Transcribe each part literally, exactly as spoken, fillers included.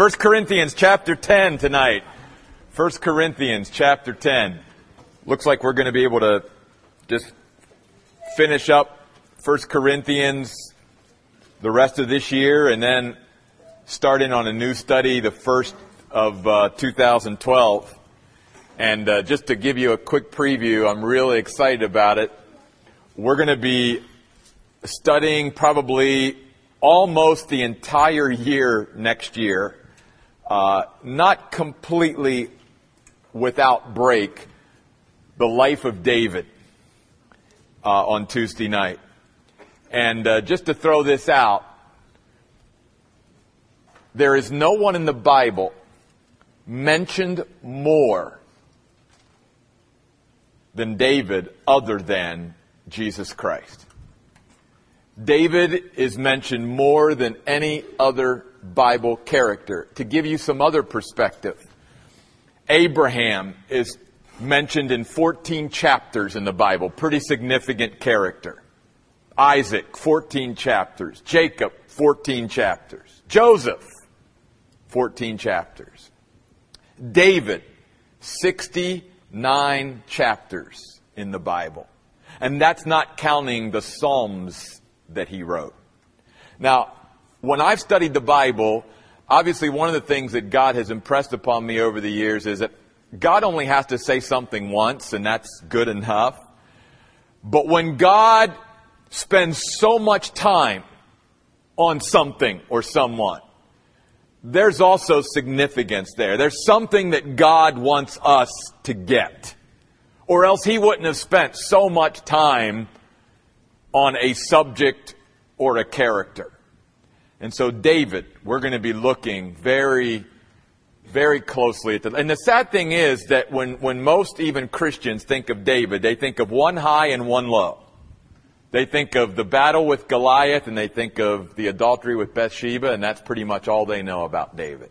First Corinthians chapter ten tonight. First Corinthians chapter ten. Looks like we're going to be able to just finish up First Corinthians the rest of this year and then start in on a new study the first of uh, two thousand twelve. And uh, just to give you a quick preview, I'm really excited about it. We're going to be studying probably almost the entire year next year, uh, not completely without break, the life of David uh, on Tuesday night. And uh, just to throw this out, there is no one in the Bible mentioned more than David other than Jesus Christ. David is mentioned more than any other Bible character. To give you some other perspective, Abraham is mentioned in fourteen chapters in the Bible, pretty significant character. Isaac, fourteen chapters. Jacob, fourteen chapters. Joseph, fourteen chapters. David, sixty-nine chapters in the Bible. And that's not counting the Psalms that he wrote. Now, when I've studied the Bible, obviously one of the things that God has impressed upon me over the years is that God only has to say something once, and that's good enough. But when God spends so much time on something or someone, there's also significance there. There's something that God wants us to get, or else he wouldn't have spent so much time on a subject or a character. And so David, we're going to be looking very, very closely at that. And the sad thing is that when, when most even Christians think of David, they think of one high and one low. They think of the battle with Goliath, and they think of the adultery with Bathsheba, and that's pretty much all they know about David.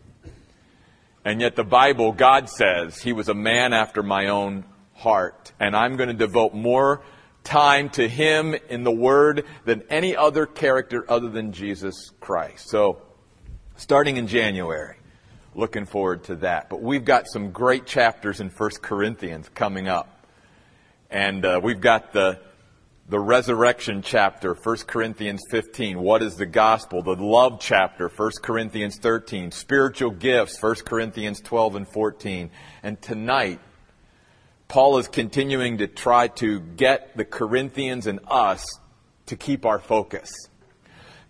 And yet the Bible, God says, he was a man after my own heart. And I'm going to devote more time to him in the Word than any other character other than Jesus Christ. So, starting in January, looking forward to that. But we've got some great chapters in First Corinthians coming up. And uh, we've got the the resurrection chapter, First Corinthians fifteen, what is the gospel? The love chapter, First Corinthians thirteen, spiritual gifts, First Corinthians twelve and fourteen. And tonight, Paul is continuing to try to get the Corinthians and us to keep our focus.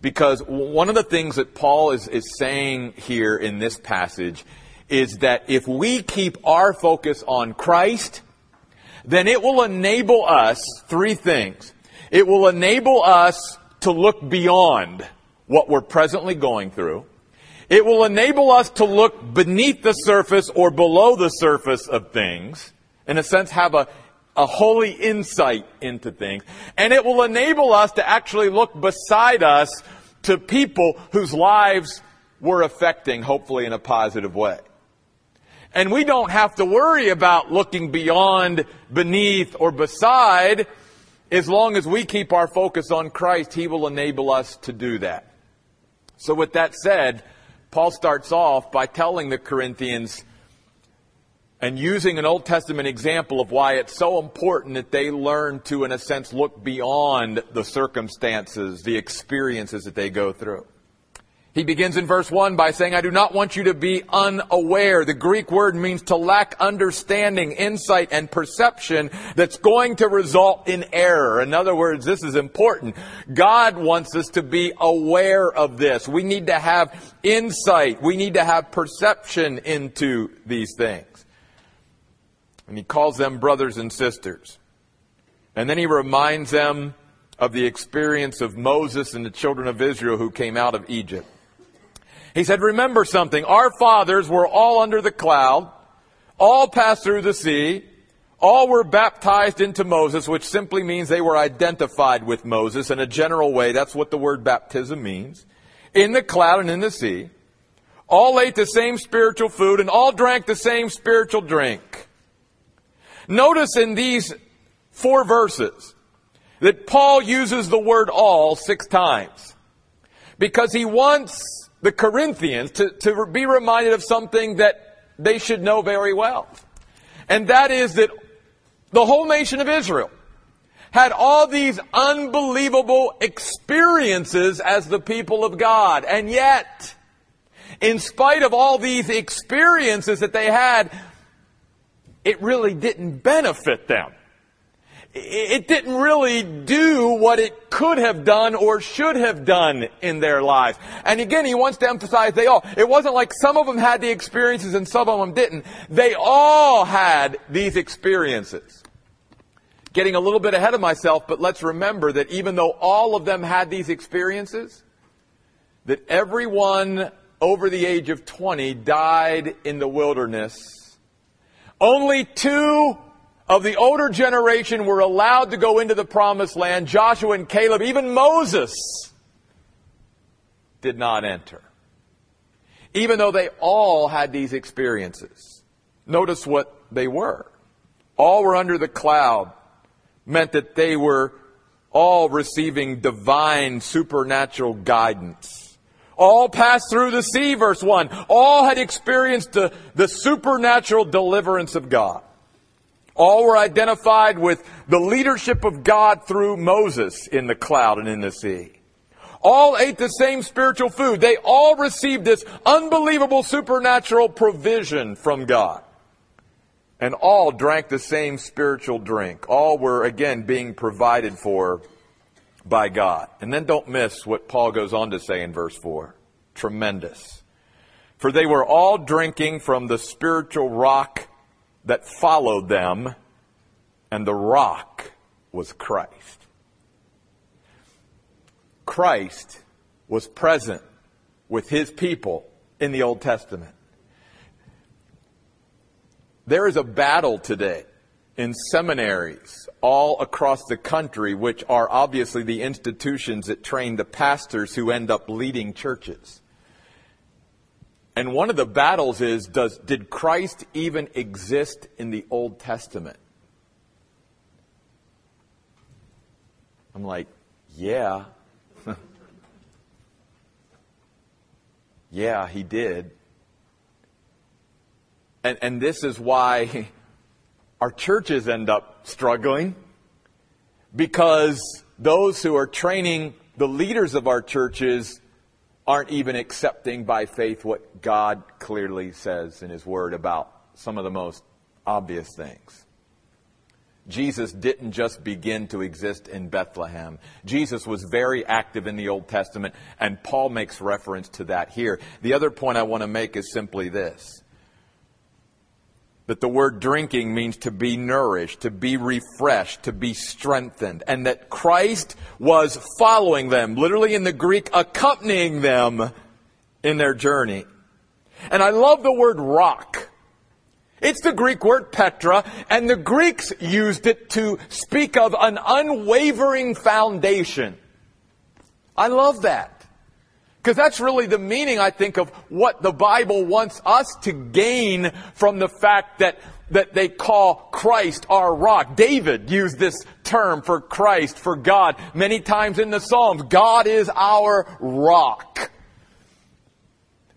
Because one of the things that Paul is, is saying here in this passage is that if we keep our focus on Christ, then it will enable us three things. It will enable us to look beyond what we're presently going through. It will enable us to look beneath the surface or below the surface of things. In a sense, have a, a holy insight into things. And it will enable us to actually look beside us to people whose lives we're affecting, hopefully in a positive way. And we don't have to worry about looking beyond, beneath, or beside. As long as we keep our focus on Christ, he will enable us to do that. So with that said, Paul starts off by telling the Corinthians and using an Old Testament example of why it's so important that they learn to, in a sense, look beyond the circumstances, the experiences that they go through. He begins in verse one by saying, I do not want you to be unaware. The Greek word means to lack understanding, insight, and perception that's going to result in error. In other words, this is important. God wants us to be aware of this. We need to have insight. We need to have perception into these things. And he calls them brothers and sisters. And then he reminds them of the experience of Moses and the children of Israel who came out of Egypt. He said, remember something. Our fathers were all under the cloud, all passed through the sea, all were baptized into Moses, which simply means they were identified with Moses in a general way. That's what the word baptism means. In the cloud and in the sea, all ate the same spiritual food and all drank the same spiritual drink. Notice in these four verses that Paul uses the word all six times because he wants the Corinthians to, to be reminded of something that they should know very well. And that is that the whole nation of Israel had all these unbelievable experiences as the people of God. And yet, in spite of all these experiences that they had, it really didn't benefit them. It didn't really do what it could have done or should have done in their lives. And again, he wants to emphasize they all. It wasn't like some of them had the experiences and some of them didn't. They all had these experiences. Getting a little bit ahead of myself, but let's remember that even though all of them had these experiences, that everyone over the age of twenty died in the wilderness. Only two of the older generation were allowed to go into the promised land. Joshua and Caleb, even Moses, did not enter, even though they all had these experiences. Notice what they were. All were under the cloud, meant that they were all receiving divine supernatural guidance. All passed through the sea, verse one. All had experienced the, the supernatural deliverance of God. All were identified with the leadership of God through Moses in the cloud and in the sea. All ate the same spiritual food. They all received this unbelievable supernatural provision from God. And all drank the same spiritual drink. All were, again, being provided for by God. And then don't miss what Paul goes on to say in verse four. Tremendous. For they were all drinking from the spiritual rock that followed them, and the rock was Christ. Christ was present with his people in the Old Testament. There is a battle today in seminaries all across the country, which are obviously the institutions that train the pastors who end up leading churches. And one of the battles is, does, did Christ even exist in the Old Testament? I'm like, yeah. Yeah, he did. And, and this is why our churches end up struggling, because those who are training the leaders of our churches aren't even accepting by faith what God clearly says in his word about some of the most obvious things. Jesus didn't just begin to exist in Bethlehem. Jesus was very active in the Old Testament, and Paul makes reference to that here. The other point I want to make is simply this. That the word drinking means to be nourished, to be refreshed, to be strengthened. And that Christ was following them, literally in the Greek, accompanying them in their journey. And I love the word rock. It's the Greek word Petra, and the Greeks used it to speak of an unwavering foundation. I love that. Because that's really the meaning, I think, of what the Bible wants us to gain from the fact that, that they call Christ our rock. David used this term for Christ, for God, many times in the Psalms. God is our rock.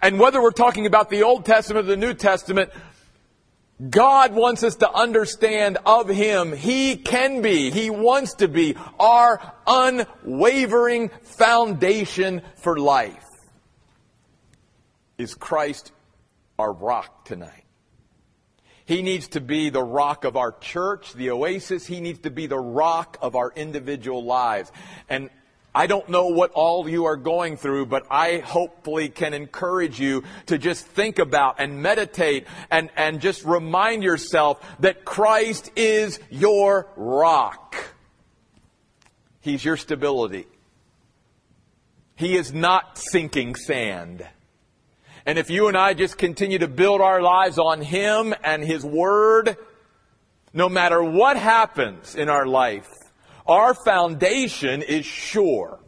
And whether we're talking about the Old Testament or the New Testament, God wants us to understand of him, he can be, he wants to be our unwavering foundation for life. Is Christ our rock tonight? He needs to be the rock of our church, the Oasis. He needs to be the rock of our individual lives. And I don't know what all you are going through, but I hopefully can encourage you to just think about and meditate and, and just remind yourself that Christ is your rock. He's your stability. He is not sinking sand. And if you and I just continue to build our lives on him and his word, no matter what happens in our life, our foundation is sure.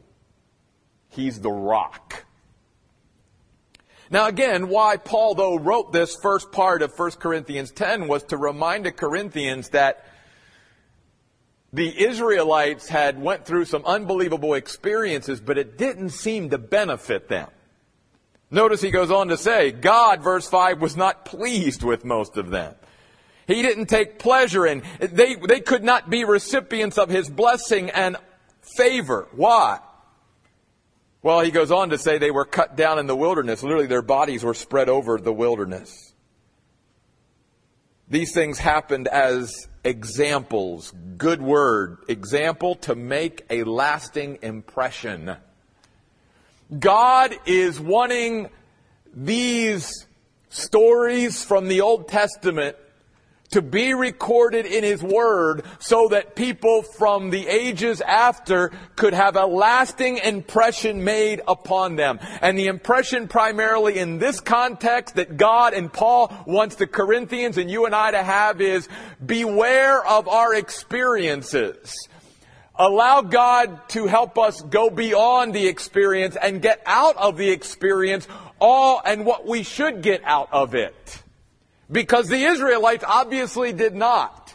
He's the rock. Now again, why Paul, though, wrote this first part of First Corinthians ten was to remind the Corinthians that the Israelites had went through some unbelievable experiences, but it didn't seem to benefit them. Notice he goes on to say, God, verse five, was not pleased with most of them. He didn't take pleasure in. They, they could not be recipients of his blessing and favor. Why? Well, he goes on to say they were cut down in the wilderness. Literally, their bodies were spread over the wilderness. These things happened as examples. Good word. Example to make a lasting impression. God is wanting these stories from the Old Testament to be recorded in His Word so that people from the ages after could have a lasting impression made upon them. And the impression primarily in this context that God and Paul wants the Corinthians and you and I to have is beware of our experiences. Allow God to help us go beyond the experience and get out of the experience all and what we should get out of it. Because the Israelites obviously did not.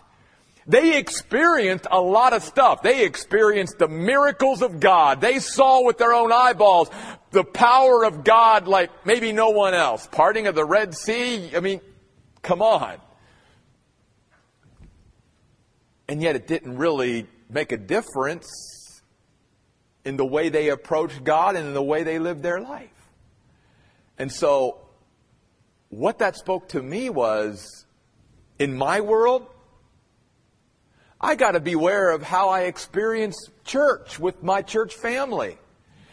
They experienced a lot of stuff. They experienced the miracles of God. They saw with their own eyeballs the power of God like maybe no one else. Parting of the Red Sea, I mean, come on. And yet it didn't really make a difference in the way they approached God and in the way they lived their life. And so what that spoke to me was, in my world, I got to beware of how I experience church with my church family.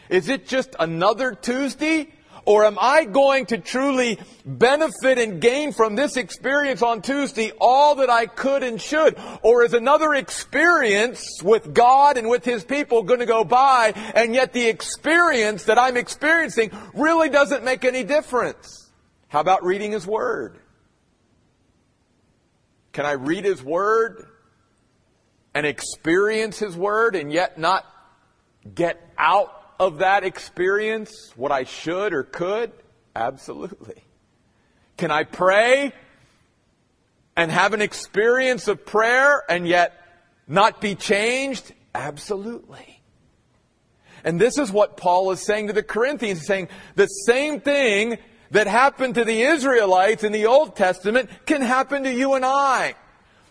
Is it just another Tuesday? Or am I going to truly benefit and gain from this experience on Tuesday all that I could and should? Or is another experience with God and with His people going to go by, and yet the experience that I'm experiencing really doesn't make any difference? How about reading His Word? Can I read His Word and experience His Word and yet not get out of that experience what I should or could? Absolutely. Can I pray and have an experience of prayer and yet not be changed? Absolutely. And this is what Paul is saying to the Corinthians. He's saying the same thing that happened to the Israelites in the Old Testament can happen to you and I.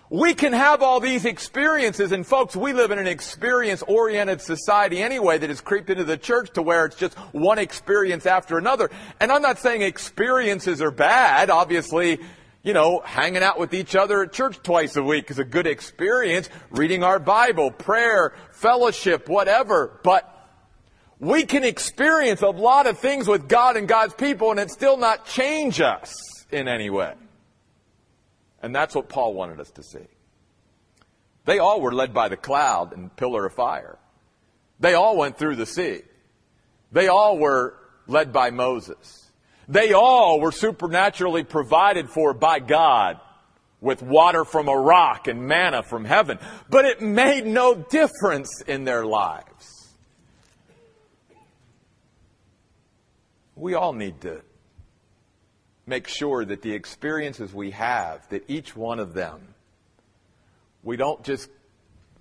We can have all these experiences, and folks, we live in an experience-oriented society anyway that has creeped into the church to where it's just one experience after another. And I'm not saying experiences are bad. Obviously, you know, hanging out with each other at church twice a week is a good experience. Reading our Bible, prayer, fellowship, whatever. But we can experience a lot of things with God and God's people and it still not change us in any way. And that's what Paul wanted us to see. They all were led by the cloud and pillar of fire. They all went through the sea. They all were led by Moses. They all were supernaturally provided for by God with water from a rock and manna from heaven. But it made no difference in their lives. We all need to make sure that the experiences we have, that each one of them, we don't just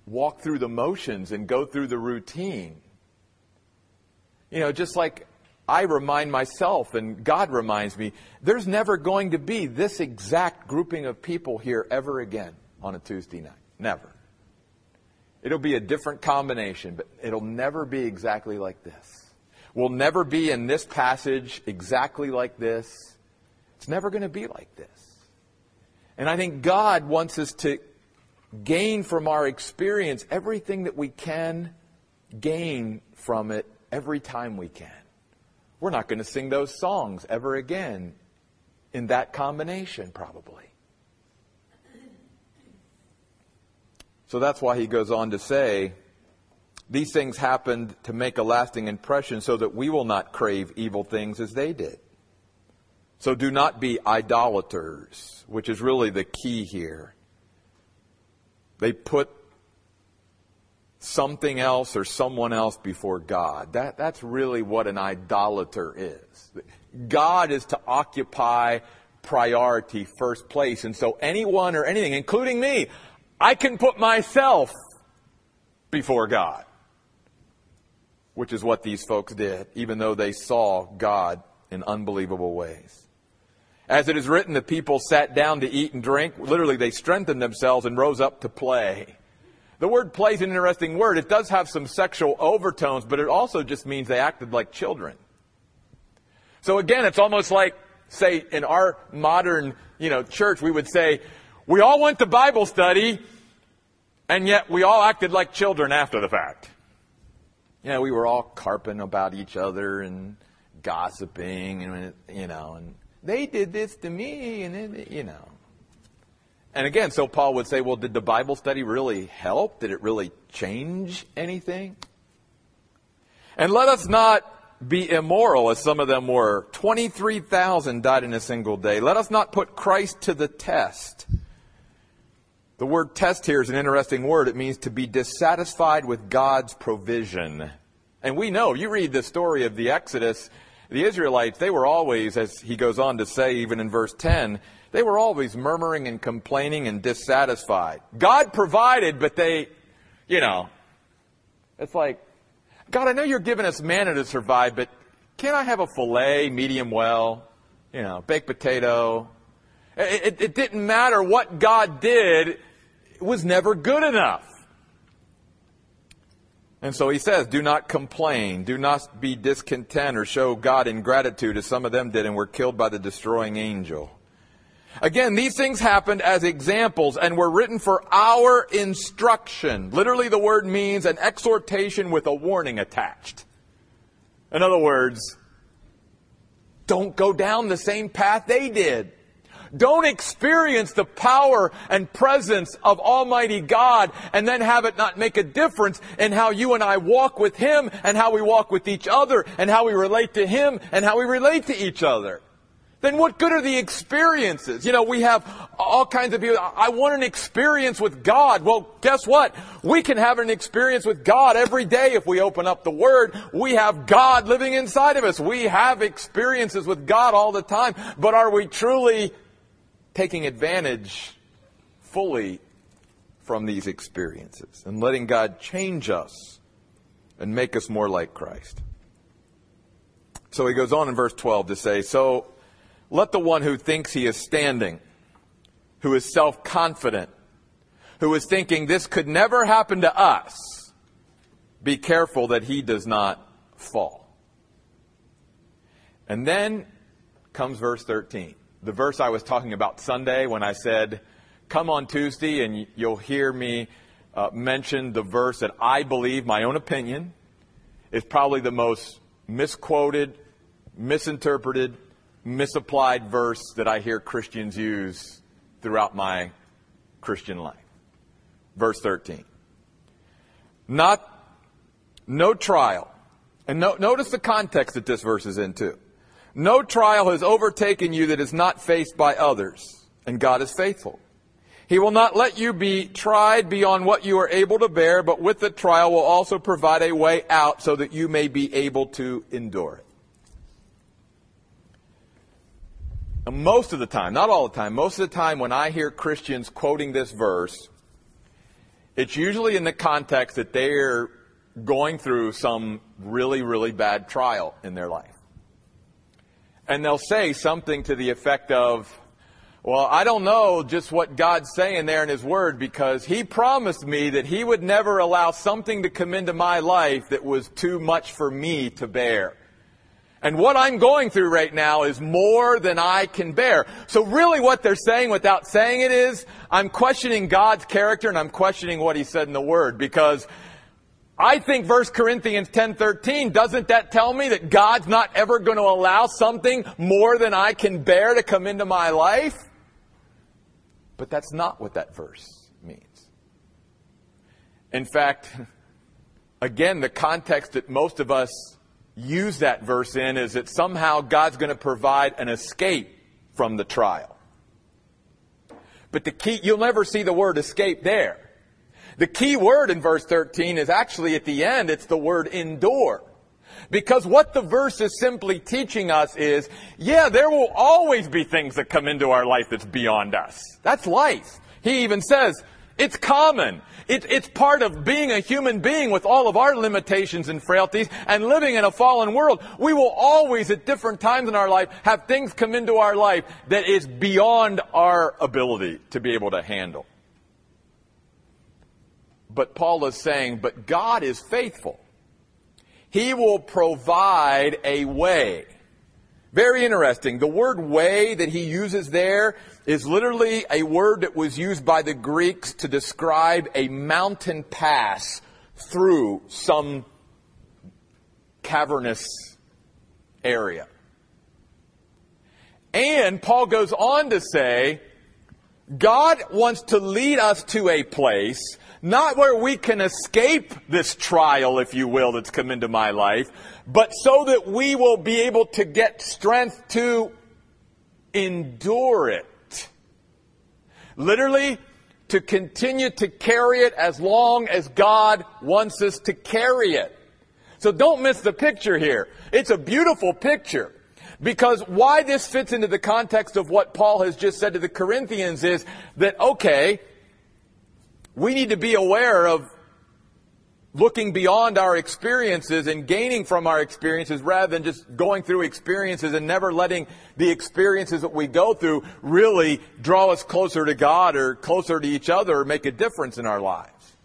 walk through the motions and go through the routine. You know, just like I remind myself and God reminds me, there's never going to be this exact grouping of people here ever again on a Tuesday night. Never. It'll be a different combination, but it'll never be exactly like this. Will never be in this passage exactly like this. It's never going to be like this. And I think God wants us to gain from our experience everything that we can gain from it every time we can. We're not going to sing those songs ever again in that combination, probably. So that's why he goes on to say, these things happened to make a lasting impression so that we will not crave evil things as they did. So do not be idolaters, which is really the key here. They put something else or someone else before God. That, that's really what an idolater is. God is to occupy priority first place. And so anyone or anything, including me, I can put myself before God. Which is what these folks did, even though they saw God in unbelievable ways. As it is written, the people sat down to eat and drink. Literally, they strengthened themselves and rose up to play. The word play is an interesting word. It does have some sexual overtones, but it also just means they acted like children. So again, it's almost like, say, in our modern, you know, church, we would say, we all went to Bible study, and yet we all acted like children after the fact. You know, we were all carping about each other and gossiping, and, you know, and they did this to me, and, it, you know. And again, so Paul would say, well, did the Bible study really help? Did it really change anything? And let us not be immoral, as some of them were. twenty-three thousand died in a single day. Let us not put Christ to the test. The word test here is an interesting word. It means to be dissatisfied with God's provision. And we know, you read the story of the Exodus, the Israelites, they were always, as he goes on to say, even in verse ten, they were always murmuring and complaining and dissatisfied. God provided, but they, you know, it's like, God, I know you're giving us manna to survive, but can I have a filet, medium well, you know, baked potato? It, it, it didn't matter what God did. It was never good enough. And so he says, do not complain. Do not be discontent or show God ingratitude as some of them did and were killed by the destroying angel. Again, these things happened as examples and were written for our instruction. Literally, the word means an exhortation with a warning attached. In other words, don't go down the same path they did. Don't experience the power and presence of Almighty God and then have it not make a difference in how you and I walk with Him and how we walk with each other and how we relate to Him and how we relate to each other. Then what good are the experiences? You know, we have all kinds of people. I want an experience with God. Well, guess what? We can have an experience with God every day if we open up the Word. We have God living inside of us. We have experiences with God all the time. But are we truly taking advantage fully from these experiences and letting God change us and make us more like Christ? So he goes on in verse twelve to say, so let the one who thinks he is standing, who is self-confident, who is thinking this could never happen to us, be careful that he does not fall. And then comes verse thirteen. The verse I was talking about Sunday when I said, come on Tuesday and you'll hear me uh, mention the verse that I believe, my own opinion, is probably the most misquoted, misinterpreted, misapplied verse that I hear Christians use throughout my Christian life. Verse thirteen. Not, no trial. And no, notice the context that this verse is in too. No trial has overtaken you that is not faced by others, and God is faithful. He will not let you be tried beyond what you are able to bear, but with the trial will also provide a way out so that you may be able to endure it. And most of the time, not all the time, most of the time when I hear Christians quoting this verse, it's usually in the context that they're going through some really, really bad trial in their life. And they'll say something to the effect of, well, I don't know just what God's saying there in His Word, because He promised me that He would never allow something to come into my life that was too much for me to bear. And what I'm going through right now is more than I can bear. So really what they're saying without saying it is, I'm questioning God's character and I'm questioning what He said in the Word, because I think First Corinthians ten thirteen, doesn't that tell me that God's not ever going to allow something more than I can bear to come into my life? But that's not what that verse means. In fact, again, the context that most of us use that verse in is that somehow God's going to provide an escape from the trial. But the key, you'll never see the word escape there. The key word in verse thirteen is actually at the end, it's the word endure. Because what the verse is simply teaching us is, yeah, there will always be things that come into our life that's beyond us. That's life. He even says, It's common. It, it's part of being a human being with all of our limitations and frailties and living in a fallen world. We will always at different times in our life have things come into our life that is beyond our ability to be able to handle. But Paul is saying, but God is faithful. He will provide a way. Very interesting. The word way that he uses there is literally a word that was used by the Greeks to describe a mountain pass through some cavernous area. And Paul goes on to say, God wants to lead us to a place, not where we can escape this trial, if you will, that's come into my life, but so that we will be able to get strength to endure it. Literally, to continue to carry it as long as God wants us to carry it. So don't miss the picture here. It's a beautiful picture. Because why this fits into the context of what Paul has just said to the Corinthians is that, okay, we need to be aware of looking beyond our experiences and gaining from our experiences rather than just going through experiences and never letting the experiences that we go through really draw us closer to God or closer to each other or make a difference in our lives.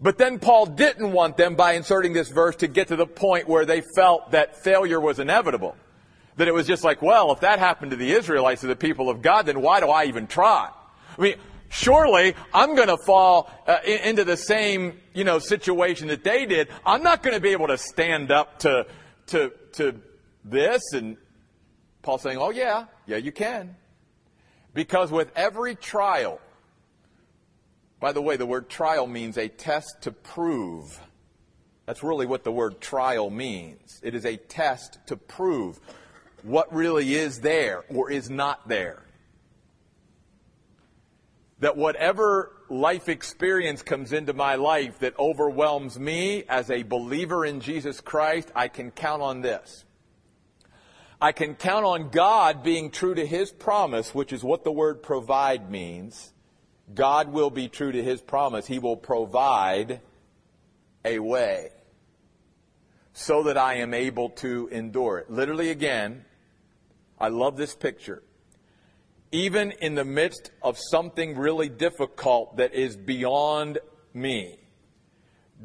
But then Paul didn't want them, by inserting this verse, to get to the point where they felt that failure was inevitable. That it was just like, well, if that happened to the Israelites, to the people of God, then why do I even try? I mean, surely I'm going to fall uh, into the same, you know, situation that they did. I'm not going to be able to stand up to to to this. And Paul's saying, oh, yeah, yeah, you can. Because with every trial, by the way, the word trial means a test to prove. That's really what the word trial means. It is a test to prove what really is there or is not there. That whatever life experience comes into my life that overwhelms me as a believer in Jesus Christ, I can count on this. I can count on God being true to His promise, which is what the word provide means. God will be true to His promise. He will provide a way so that I am able to endure it. Literally again, I love this picture. Even in the midst of something really difficult that is beyond me,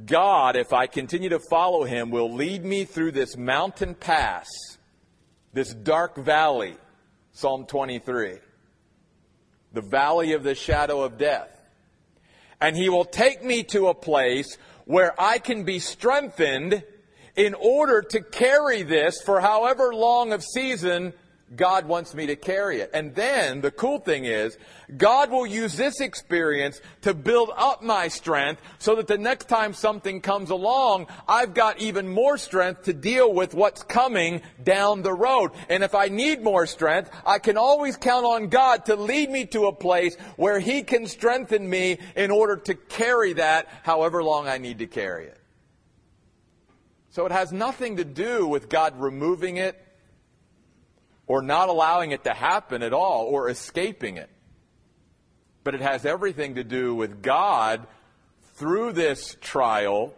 God, if I continue to follow Him, will lead me through this mountain pass, this dark valley, Psalm twenty-three, the valley of the shadow of death. And He will take me to a place where I can be strengthened in order to carry this for however long of season God wants me to carry it. And then the cool thing is, God will use this experience to build up my strength so that the next time something comes along, I've got even more strength to deal with what's coming down the road. And if I need more strength, I can always count on God to lead me to a place where He can strengthen me in order to carry that however long I need to carry it. So it has nothing to do with God removing it, or not allowing it to happen at all, or escaping it. But it has everything to do with God, through this trial,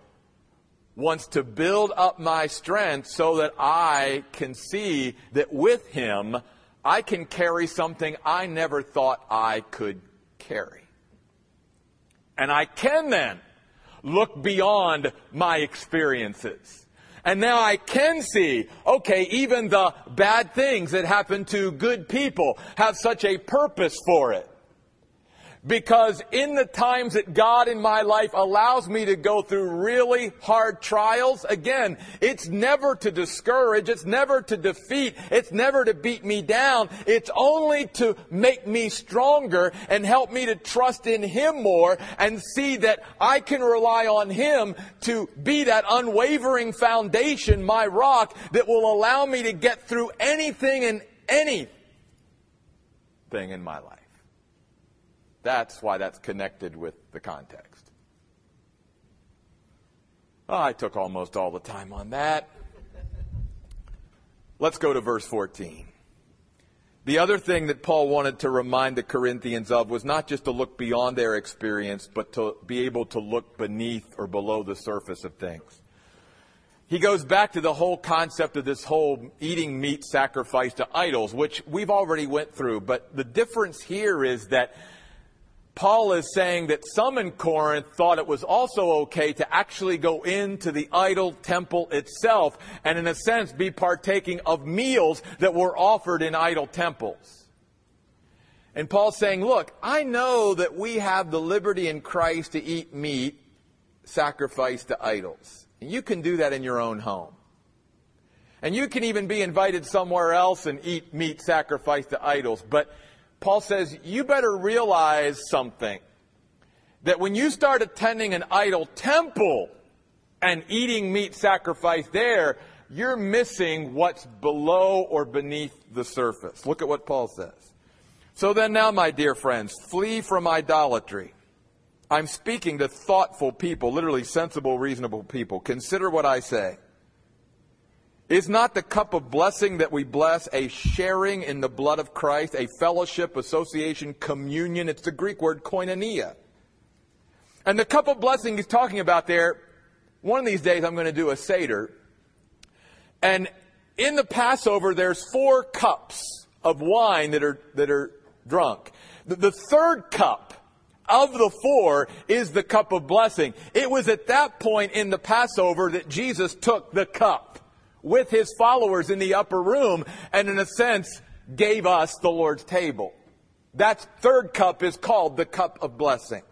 wants to build up my strength so that I can see that with Him, I can carry something I never thought I could carry. And I can then look beyond my experiences. And now I can see, okay, even the bad things that happen to good people have such a purpose for it. Because in the times that God in my life allows me to go through really hard trials, again, it's never to discourage, it's never to defeat, it's never to beat me down. It's only to make me stronger and help me to trust in Him more and see that I can rely on Him to be that unwavering foundation, my rock, that will allow me to get through anything and anything in my life. That's why that's connected with the context. Oh, I took almost all the time on that. Let's go to verse fourteen. The other thing that Paul wanted to remind the Corinthians of was not just to look beyond their experience, but to be able to look beneath or below the surface of things. He goes back to the whole concept of this whole eating meat sacrifice to idols, which we've already went through. But the difference here is that Paul is saying that some in Corinth thought it was also okay to actually go into the idol temple itself and, in a sense, be partaking of meals that were offered in idol temples. And Paul's saying, look, I know that we have the liberty in Christ to eat meat sacrificed to idols. And you can do that in your own home. And you can even be invited somewhere else and eat meat sacrificed to idols. But Paul says, you better realize something. That when you start attending an idol temple and eating meat sacrificed there, you're missing what's below or beneath the surface. Look at what Paul says. So then now, my dear friends, flee from idolatry. I'm speaking to thoughtful people, literally sensible, reasonable people. Consider what I say. Is not the cup of blessing that we bless a sharing in the blood of Christ, a fellowship, association, communion? It's the Greek word koinonia. And the cup of blessing he's talking about there, one of these days I'm going to do a Seder. And in the Passover, there's four cups of wine that are, that are drunk. The, the third cup of the four is the cup of blessing. It was at that point in the Passover that Jesus took the cup with his followers in the upper room and, in a sense, gave us the Lord's table. That third cup is called the cup of blessing.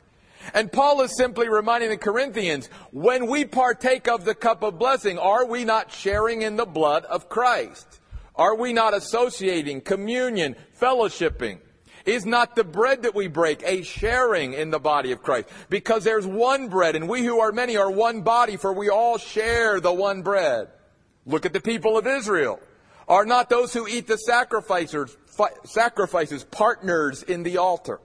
And Paul is simply reminding the Corinthians, when we partake of the cup of blessing, are we not sharing in the blood of Christ? Are we not associating, communion, fellowshipping? Is not the bread that we break a sharing in the body of Christ? Because there's one bread, and we who are many are one body, for we all share the one bread. Look at the people of Israel. Are not those who eat the sacrificers, fi- sacrifices partners in the altar?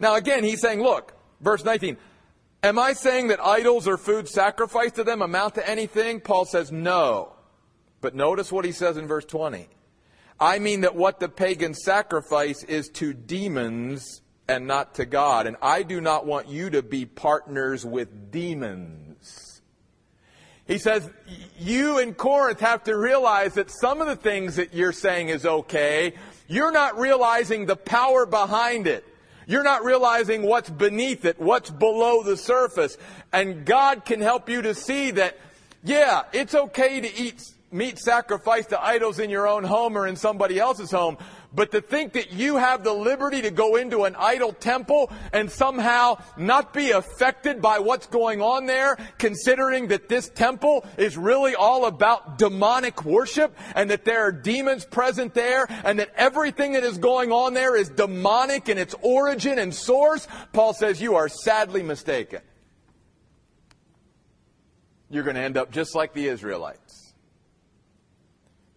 Now again, he's saying, look, verse nineteen, am I saying that idols or food sacrificed to them amount to anything? Paul says no. But notice what he says in verse twenty. I mean that what the pagans sacrifice is to demons and not to God. And I do not want you to be partners with demons. He says, you in Corinth have to realize that some of the things that you're saying is okay, you're not realizing the power behind it. You're not realizing what's beneath it, what's below the surface. And God can help you to see that, yeah, it's okay to eat meat sacrificed to idols in your own home or in somebody else's home, but to think that you have the liberty to go into an idol temple and somehow not be affected by what's going on there, considering that this temple is really all about demonic worship and that there are demons present there and that everything that is going on there is demonic in its origin and source, Paul says you are sadly mistaken. You're going to end up just like the Israelites.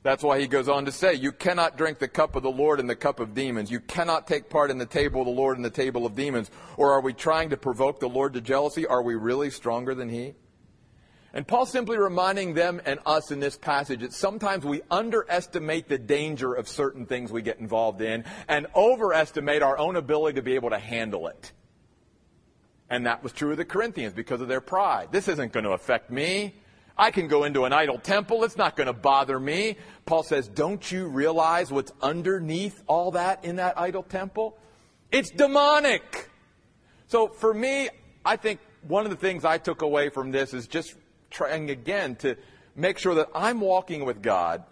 That's why he goes on to say, you cannot drink the cup of the Lord and the cup of demons. You cannot take part in the table of the Lord and the table of demons. Or are we trying to provoke the Lord to jealousy? Are we really stronger than he? And Paul's simply reminding them and us in this passage that sometimes we underestimate the danger of certain things we get involved in and overestimate our own ability to be able to handle it. And that was true of the Corinthians because of their pride. This isn't going to affect me. I can go into an idol temple. It's not going to bother me. Paul says, don't you realize what's underneath all that in that idol temple? It's demonic. So for me, I think one of the things I took away from this is just trying again to make sure that I'm walking with God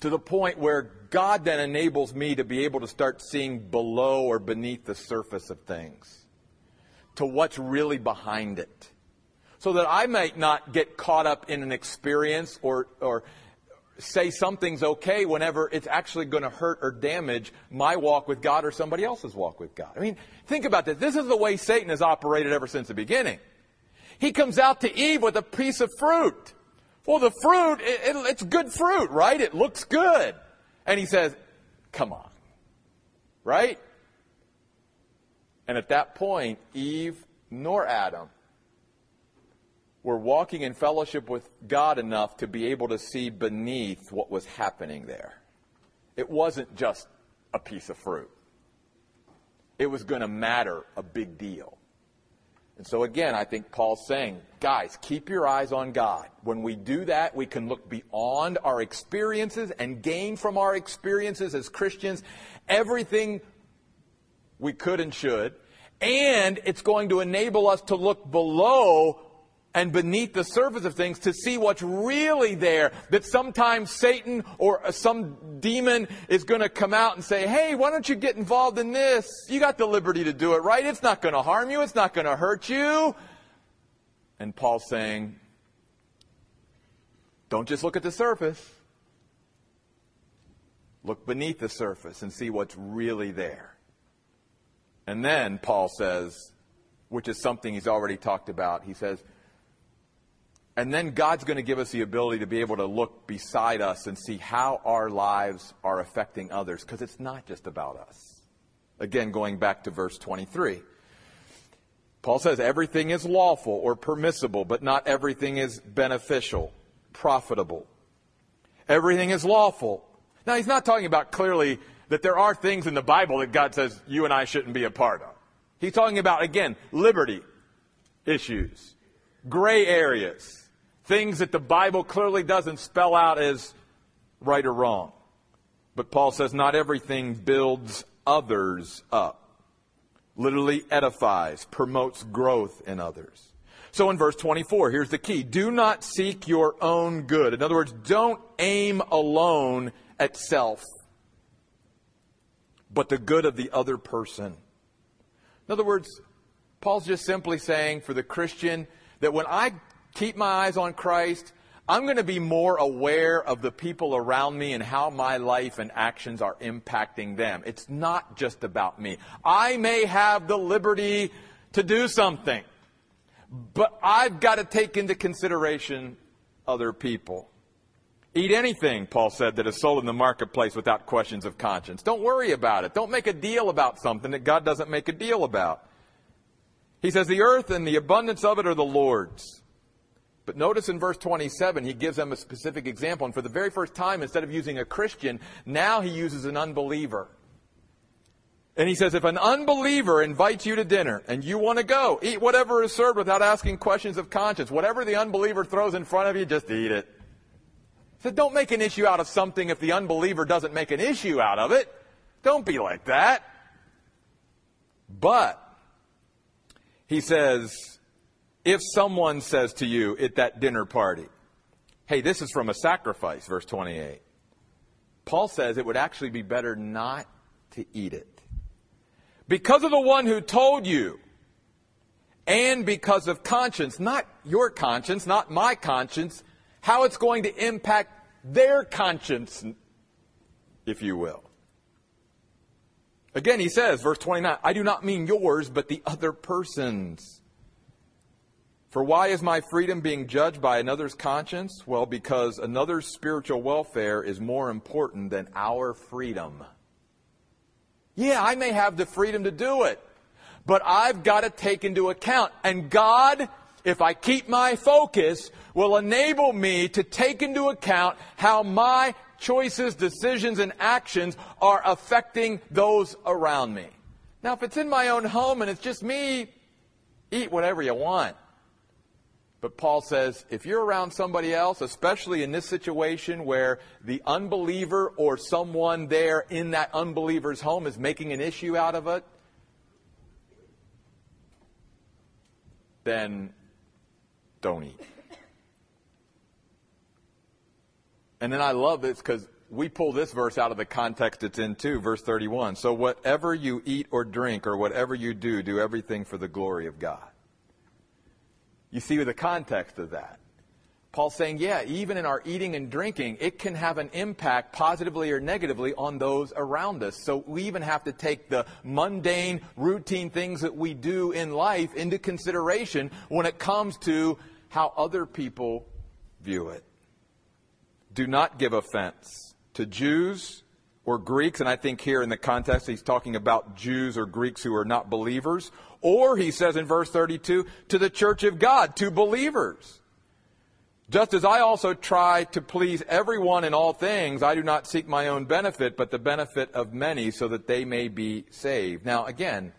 to the point where God then enables me to be able to start seeing below or beneath the surface of things, to what's really behind it. So that I might not get caught up in an experience or or say something's okay whenever it's actually going to hurt or damage my walk with God or somebody else's walk with God. I mean, think about this. This is the way Satan has operated ever since the beginning. He comes out to Eve with a piece of fruit. Well, the fruit, it, it, it's good fruit, right? It looks good. And he says, come on. Right? And at that point, Eve nor Adam were walking in fellowship with God enough to be able to see beneath what was happening there. It wasn't just a piece of fruit. It was going to matter a big deal. And so again, I think Paul's saying, guys, keep your eyes on God. When we do that, we can look beyond our experiences and gain from our experiences as Christians everything we could and should. And it's going to enable us to look below and beneath the surface of things to see what's really there, that sometimes Satan or some demon is going to come out and say, hey, why don't you get involved in this? You got the liberty to do it, right? It's not going to harm you. It's not going to hurt you. And Paul's saying, don't just look at the surface. Look beneath the surface and see what's really there. And then Paul says, which is something he's already talked about, he says, and then God's going to give us the ability to be able to look beside us and see how our lives are affecting others, because it's not just about us. Again, going back to verse twenty-three, Paul says, everything is lawful or permissible, but not everything is beneficial, profitable. Everything is lawful. Now, he's not talking about clearly that there are things in the Bible that God says you and I shouldn't be a part of. He's talking about, again, liberty issues, gray areas, things that the Bible clearly doesn't spell out as right or wrong. But Paul says not everything builds others up, literally edifies, promotes growth in others. So in verse twenty-four, here's the key. Do not seek your own good. In other words, don't aim alone at self, but the good of the other person. In other words, Paul's just simply saying for the Christian that when I keep my eyes on Christ, I'm going to be more aware of the people around me and how my life and actions are impacting them. It's not just about me. I may have the liberty to do something, but I've got to take into consideration other people. Eat anything, Paul said, that is sold in the marketplace without questions of conscience. Don't worry about it. Don't make a deal about something that God doesn't make a deal about. He says the earth and the abundance of it are the Lord's. But notice in verse twenty-seven, he gives them a specific example. And for the very first time, instead of using a Christian, now he uses an unbeliever. And he says, if an unbeliever invites you to dinner and you want to go, eat whatever is served without asking questions of conscience. Whatever the unbeliever throws in front of you, just eat it. So don't make an issue out of something if the unbeliever doesn't make an issue out of it. Don't be like that. But he says, if someone says to you at that dinner party, hey, this is from a sacrifice, verse twenty-eight. Paul says it would actually be better not to eat it. Because of the one who told you, and because of conscience, not your conscience, not my conscience, how it's going to impact their conscience, if you will. Again, he says, verse twenty-nine, I do not mean yours, but the other person's. For why is my freedom being judged by another's conscience? Well, because another's spiritual welfare is more important than our freedom. Yeah, I may have the freedom to do it, but I've got to take into account. And God, if I keep my focus, will enable me to take into account how my choices, decisions, and actions are affecting those around me. Now, if it's in my own home and it's just me, eat whatever you want. But Paul says, if you're around somebody else, especially in this situation where the unbeliever or someone there in that unbeliever's home is making an issue out of it, then don't eat. And then I love this because we pull this verse out of the context it's in too, verse thirty-one. So whatever you eat or drink or whatever you do, do everything for the glory of God. You see the context of that. Paul's saying, yeah, even in our eating and drinking, it can have an impact positively or negatively on those around us. So we even have to take the mundane, routine things that we do in life into consideration when it comes to how other people view it. Do not give offense to Jews or Greeks. And I think here in the context, he's talking about Jews or Greeks who are not believers. Or he says in verse thirty-two, to the church of God, to believers. Just as I also try to please everyone in all things, I do not seek my own benefit, but the benefit of many, so that they may be saved. Now, again,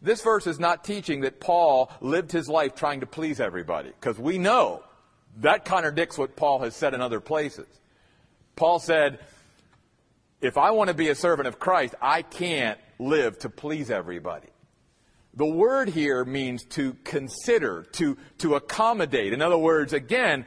this verse is not teaching that Paul lived his life trying to please everybody, because we know that contradicts what Paul has said in other places. Paul said, if I want to be a servant of Christ, I can't live to please everybody. The word here means to consider, to, to accommodate. In other words, again,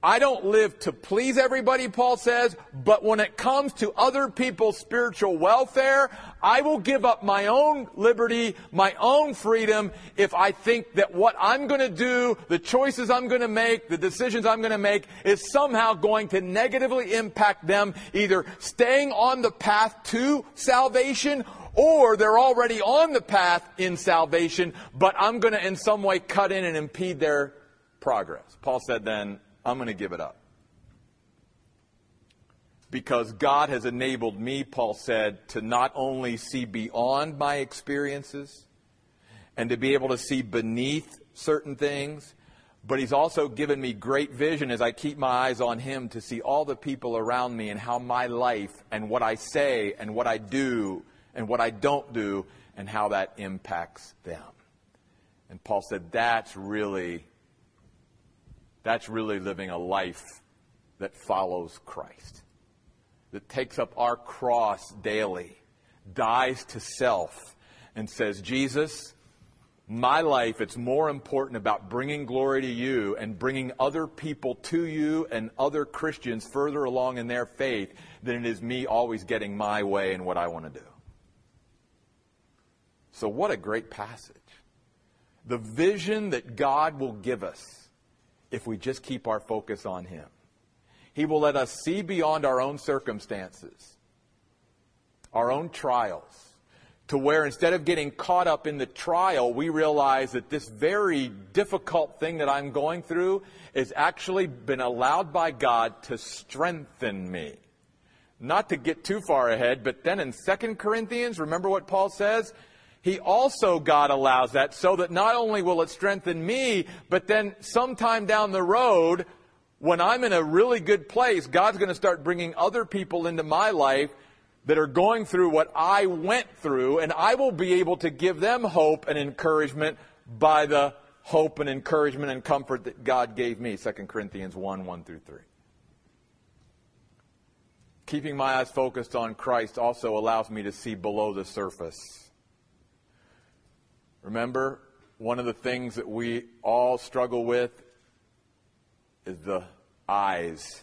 I don't live to please everybody, Paul says, but when it comes to other people's spiritual welfare, I will give up my own liberty, my own freedom, if I think that what I'm going to do, the choices I'm going to make, the decisions I'm going to make, is somehow going to negatively impact them, either staying on the path to salvation, or they're already on the path in salvation, but I'm going to in some way cut in and impede their progress. Paul said then, I'm going to give it up. Because God has enabled me, Paul said, to not only see beyond my experiences and to be able to see beneath certain things, but he's also given me great vision as I keep my eyes on him to see all the people around me and how my life and what I say and what I do and what I don't do and how that impacts them. And Paul said, that's really That's really living a life that follows Christ, that takes up our cross daily, dies to self, and says, Jesus, my life, it's more important about bringing glory to you and bringing other people to you and other Christians further along in their faith than it is me always getting my way and what I want to do. So what a great passage. The vision that God will give us if we just keep our focus on him. He will let us see beyond our own circumstances, our own trials, to where instead of getting caught up in the trial, we realize that this very difficult thing that I'm going through has actually been allowed by God to strengthen me. Not to get too far ahead, but then in Second Corinthians, remember what Paul says? He also, God allows that so that not only will it strengthen me, but then sometime down the road, when I'm in a really good place, God's going to start bringing other people into my life that are going through what I went through, and I will be able to give them hope and encouragement by the hope and encouragement and comfort that God gave me, Second Corinthians one, one through three. Keeping my eyes focused on Christ also allows me to see below the surface. Remember, one of the things that we all struggle with is the eyes.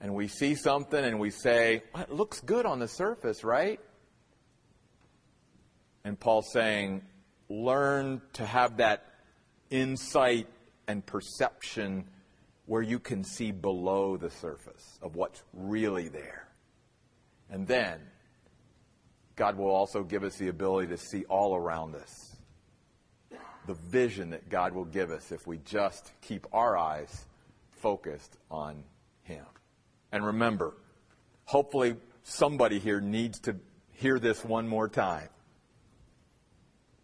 And we see something and we say, well, it looks good on the surface, right? And Paul's saying, learn to have that insight and perception where you can see below the surface of what's really there. And then God will also give us the ability to see all around us the vision that God will give us if we just keep our eyes focused on him. And remember, hopefully somebody here needs to hear this one more time.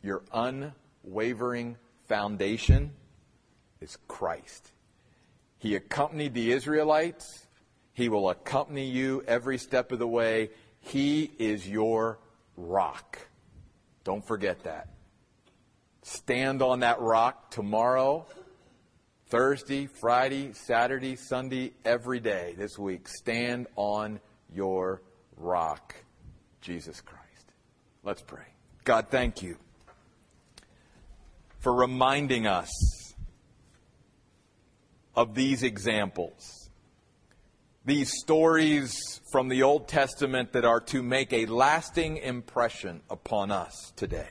Your unwavering foundation is Christ. He accompanied the Israelites. He will accompany you every step of the way. He is your rock. Don't forget that. Stand on that rock tomorrow, Thursday, Friday, Saturday, Sunday, every day this week. Stand on your rock, Jesus Christ. Let's pray. God, thank you for reminding us of these examples. These stories from the Old Testament that are to make a lasting impression upon us today.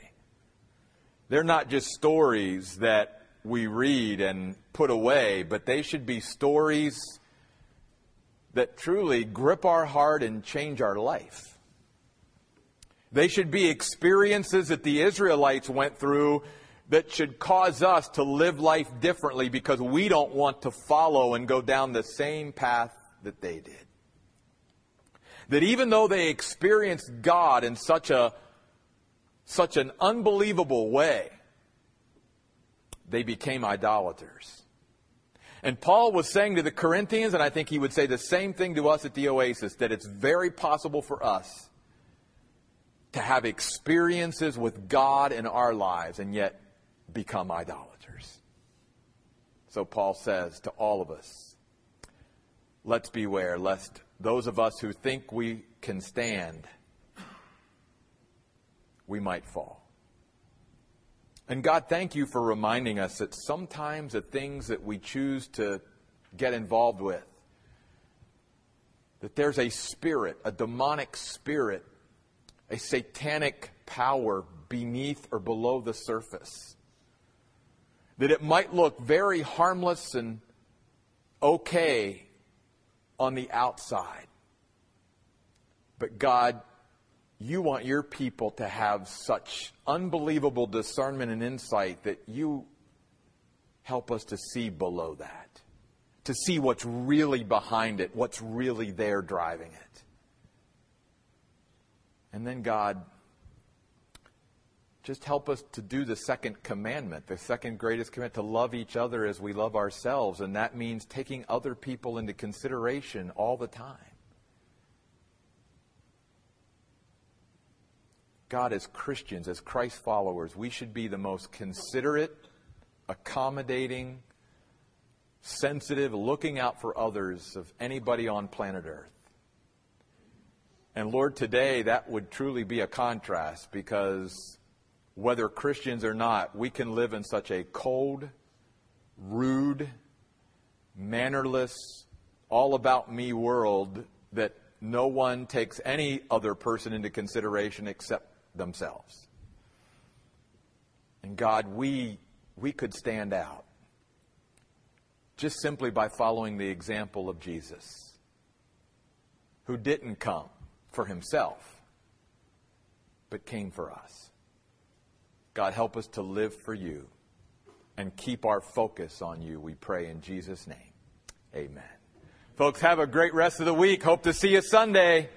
They're not just stories that we read and put away, but they should be stories that truly grip our heart and change our life. They should be experiences that the Israelites went through that should cause us to live life differently because we don't want to follow and go down the same path that they did. That even though they experienced God in such a such an unbelievable way, they became idolaters. And Paul was saying to the Corinthians, and I think he would say the same thing to us at the Oasis, that it's very possible for us to have experiences with God in our lives and yet become idolaters. So Paul says to all of us, let's beware lest those of us who think we can stand, we might fall. And God, thank you for reminding us that sometimes the things that we choose to get involved with, that there's a spirit, a demonic spirit, a satanic power beneath or below the surface. That it might look very harmless and okay on the outside. But God, you want your people to have such unbelievable discernment and insight that you help us to see below that, to see what's really behind it, what's really there driving it. And then, God, just help us to do the second commandment, the second greatest commandment, to love each other as we love ourselves. And that means taking other people into consideration all the time. God, as Christians, as Christ followers, we should be the most considerate, accommodating, sensitive, looking out for others of anybody on planet Earth. And Lord, today that would truly be a contrast, because whether Christians or not, we can live in such a cold, rude, mannerless, all-about-me world that no one takes any other person into consideration except themselves. And God, we we could stand out just simply by following the example of Jesus, who didn't come for himself, but came for us. God, help us to live for you and keep our focus on you, we pray in Jesus' name. Amen. Folks, have a great rest of the week. Hope to see you Sunday.